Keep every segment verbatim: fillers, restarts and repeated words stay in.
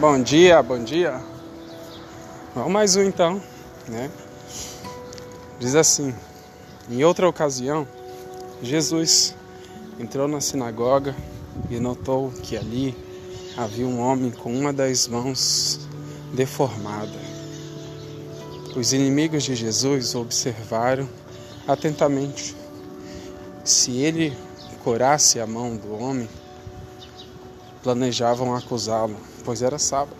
Bom dia, bom dia. Vamos mais um então, né? Diz assim: em outra ocasião, Jesus entrou na sinagoga e notou que ali havia um homem com uma das mãos deformada. Os inimigos de Jesus observaram atentamente. Se ele curasse a mão do homem, planejavam acusá-lo, pois era sábado.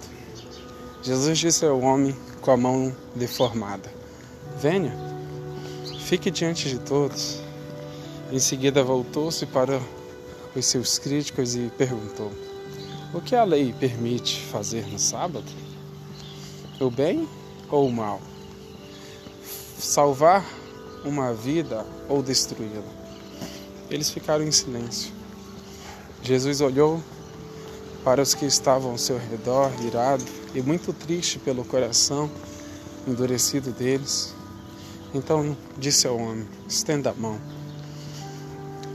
Jesus disse ao homem com a mão deformada: venha, fique diante de todos. Em seguida voltou-se para os seus críticos e perguntou: o que a lei permite fazer no sábado? O bem ou o mal? Salvar uma vida ou destruí-la? Eles ficaram em silêncio. Jesus olhou para os que estavam ao seu redor, irado e muito triste pelo coração endurecido deles. Então disse ao homem: estenda a mão.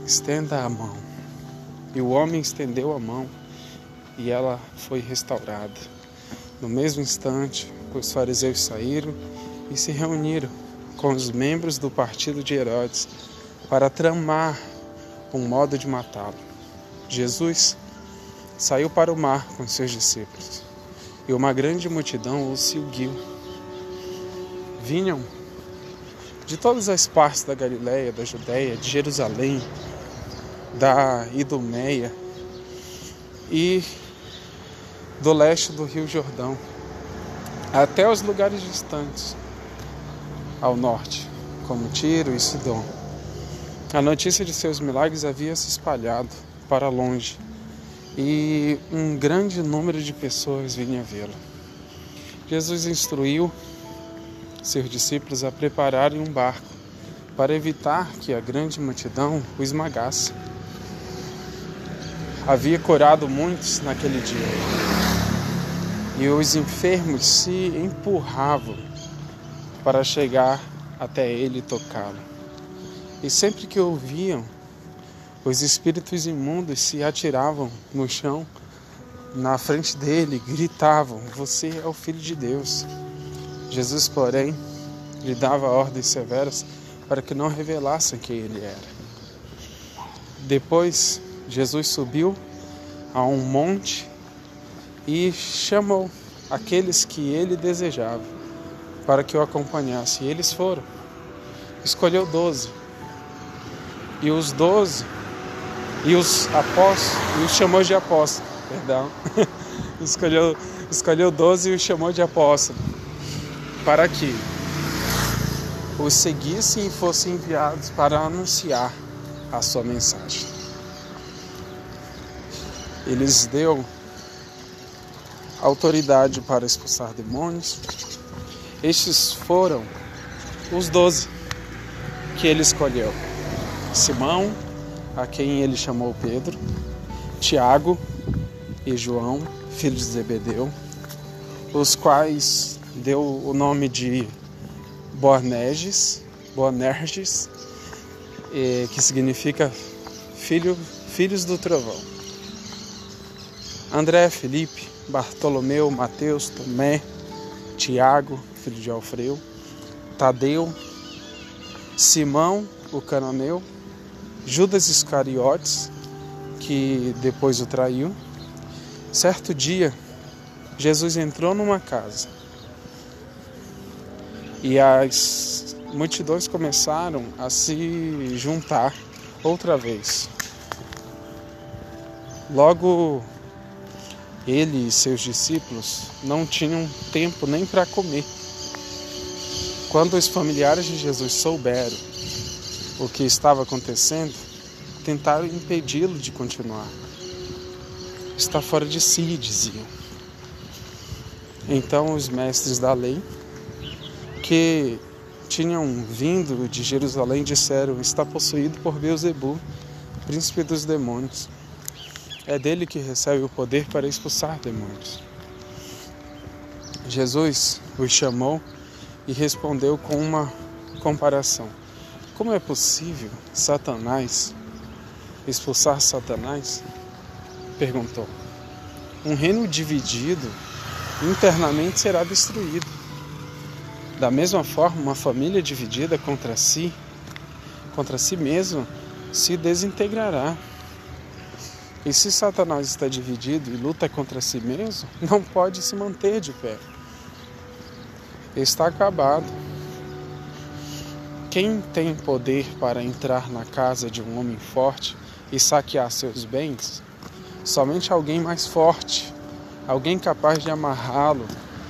Estenda a mão. E o homem estendeu a mão, e ela foi restaurada. No mesmo instante, os fariseus saíram e se reuniram com os membros do partido de Herodes para tramar um modo de matá-lo. Jesus saiu para o mar com seus discípulos, e uma grande multidão o seguiu. Vinham de todas as partes da Galileia, da Judeia, de Jerusalém, da Idumeia e do leste do Rio Jordão, até os lugares distantes ao norte, como Tiro e Sidom. A notícia de seus milagres havia se espalhado para longe, e um grande número de pessoas vinha vê-lo. Jesus instruiu seus discípulos a prepararem um barco para evitar que a grande multidão o esmagasse. Havia curado muitos naquele dia, e os enfermos se empurravam para chegar até ele e tocá-lo. E sempre que ouviam, os espíritos imundos se atiravam no chão, na frente dele, gritavam: você é o Filho de Deus. Jesus, porém, lhe dava ordens severas para que não revelassem quem ele era. Depois, Jesus subiu a um monte e chamou aqueles que ele desejava para que o acompanhassem. E eles foram. Escolheu doze. E os doze, e os apóstolos, e os chamou de apóstolo, perdão, escolheu, escolheu doze e os chamou de apóstolo, para que os seguissem e fossem enviados para anunciar a sua mensagem. Ele lhes deu autoridade para expulsar demônios. Estes foram os doze que ele escolheu: Simão, a quem ele chamou Pedro, Tiago e João, filhos de Zebedeu, os quais deu o nome de Boanerges, Boanerges, que significa filho, filhos do trovão, André, Felipe, Bartolomeu, Mateus, Tomé, Tiago, filho de Alfeu, Tadeu, Simão, o Cananeu, Judas Iscariotes, que depois o traiu. Certo dia, Jesus entrou numa casa e as multidões começaram a se juntar outra vez. Logo, ele e seus discípulos não tinham tempo nem para comer. Quando os familiares de Jesus souberam o que estava acontecendo, tentaram impedi-lo de continuar. Está fora de si, diziam. Então os mestres da lei, que tinham vindo de Jerusalém, disseram: está possuído por Beuzebu, príncipe dos demônios. É dele que recebe o poder para expulsar demônios. Jesus os chamou e respondeu com uma comparação: como é possível Satanás expulsar Satanás? Perguntou. Um reino dividido internamente será destruído. Da mesma forma, uma família dividida contra si, contra si mesma, se desintegrará. E se Satanás está dividido e luta contra si mesmo, não pode se manter de pé. Está acabado. Quem tem poder para entrar na casa de um homem forte e saquear seus bens? Somente alguém mais forte, alguém capaz de amarrá-lo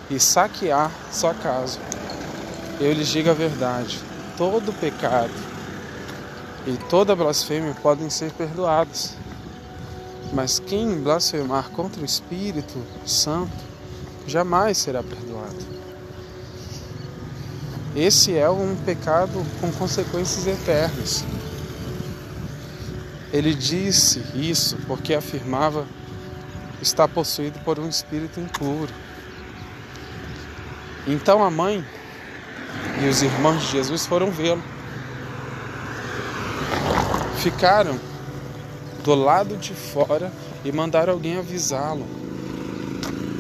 e saquear sua casa. Eu lhes digo a verdade, todo pecado e toda blasfêmia podem ser perdoados. Mas quem blasfemar contra o Espírito Santo jamais será perdoado. Esse é um pecado com consequências eternas. Ele disse isso porque afirmava estar possuído por um espírito impuro. Então a mãe e os irmãos de Jesus foram vê-lo. Ficaram do lado de fora e mandaram alguém avisá-lo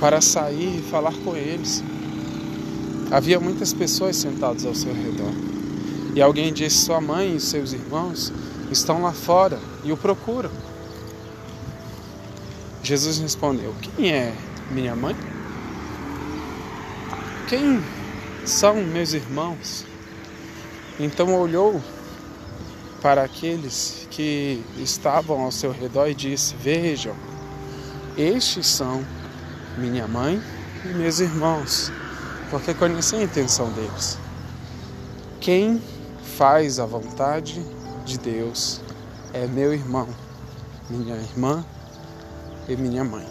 para sair e falar com eles. Havia muitas pessoas sentadas ao seu redor. E alguém disse, sua mãe e seus irmãos estão lá fora e o procuram. Jesus respondeu, quem é minha mãe? Quem são meus irmãos? Então olhou para aqueles que estavam ao seu redor e disse, vejam, estes são minha mãe e meus irmãos, porque conheci a intenção deles. Quem faz a vontade de Deus é meu irmão, minha irmã e minha mãe.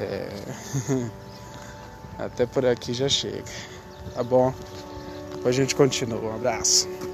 É... Até por aqui já chega. Tá bom? Depois a gente continua. Um abraço.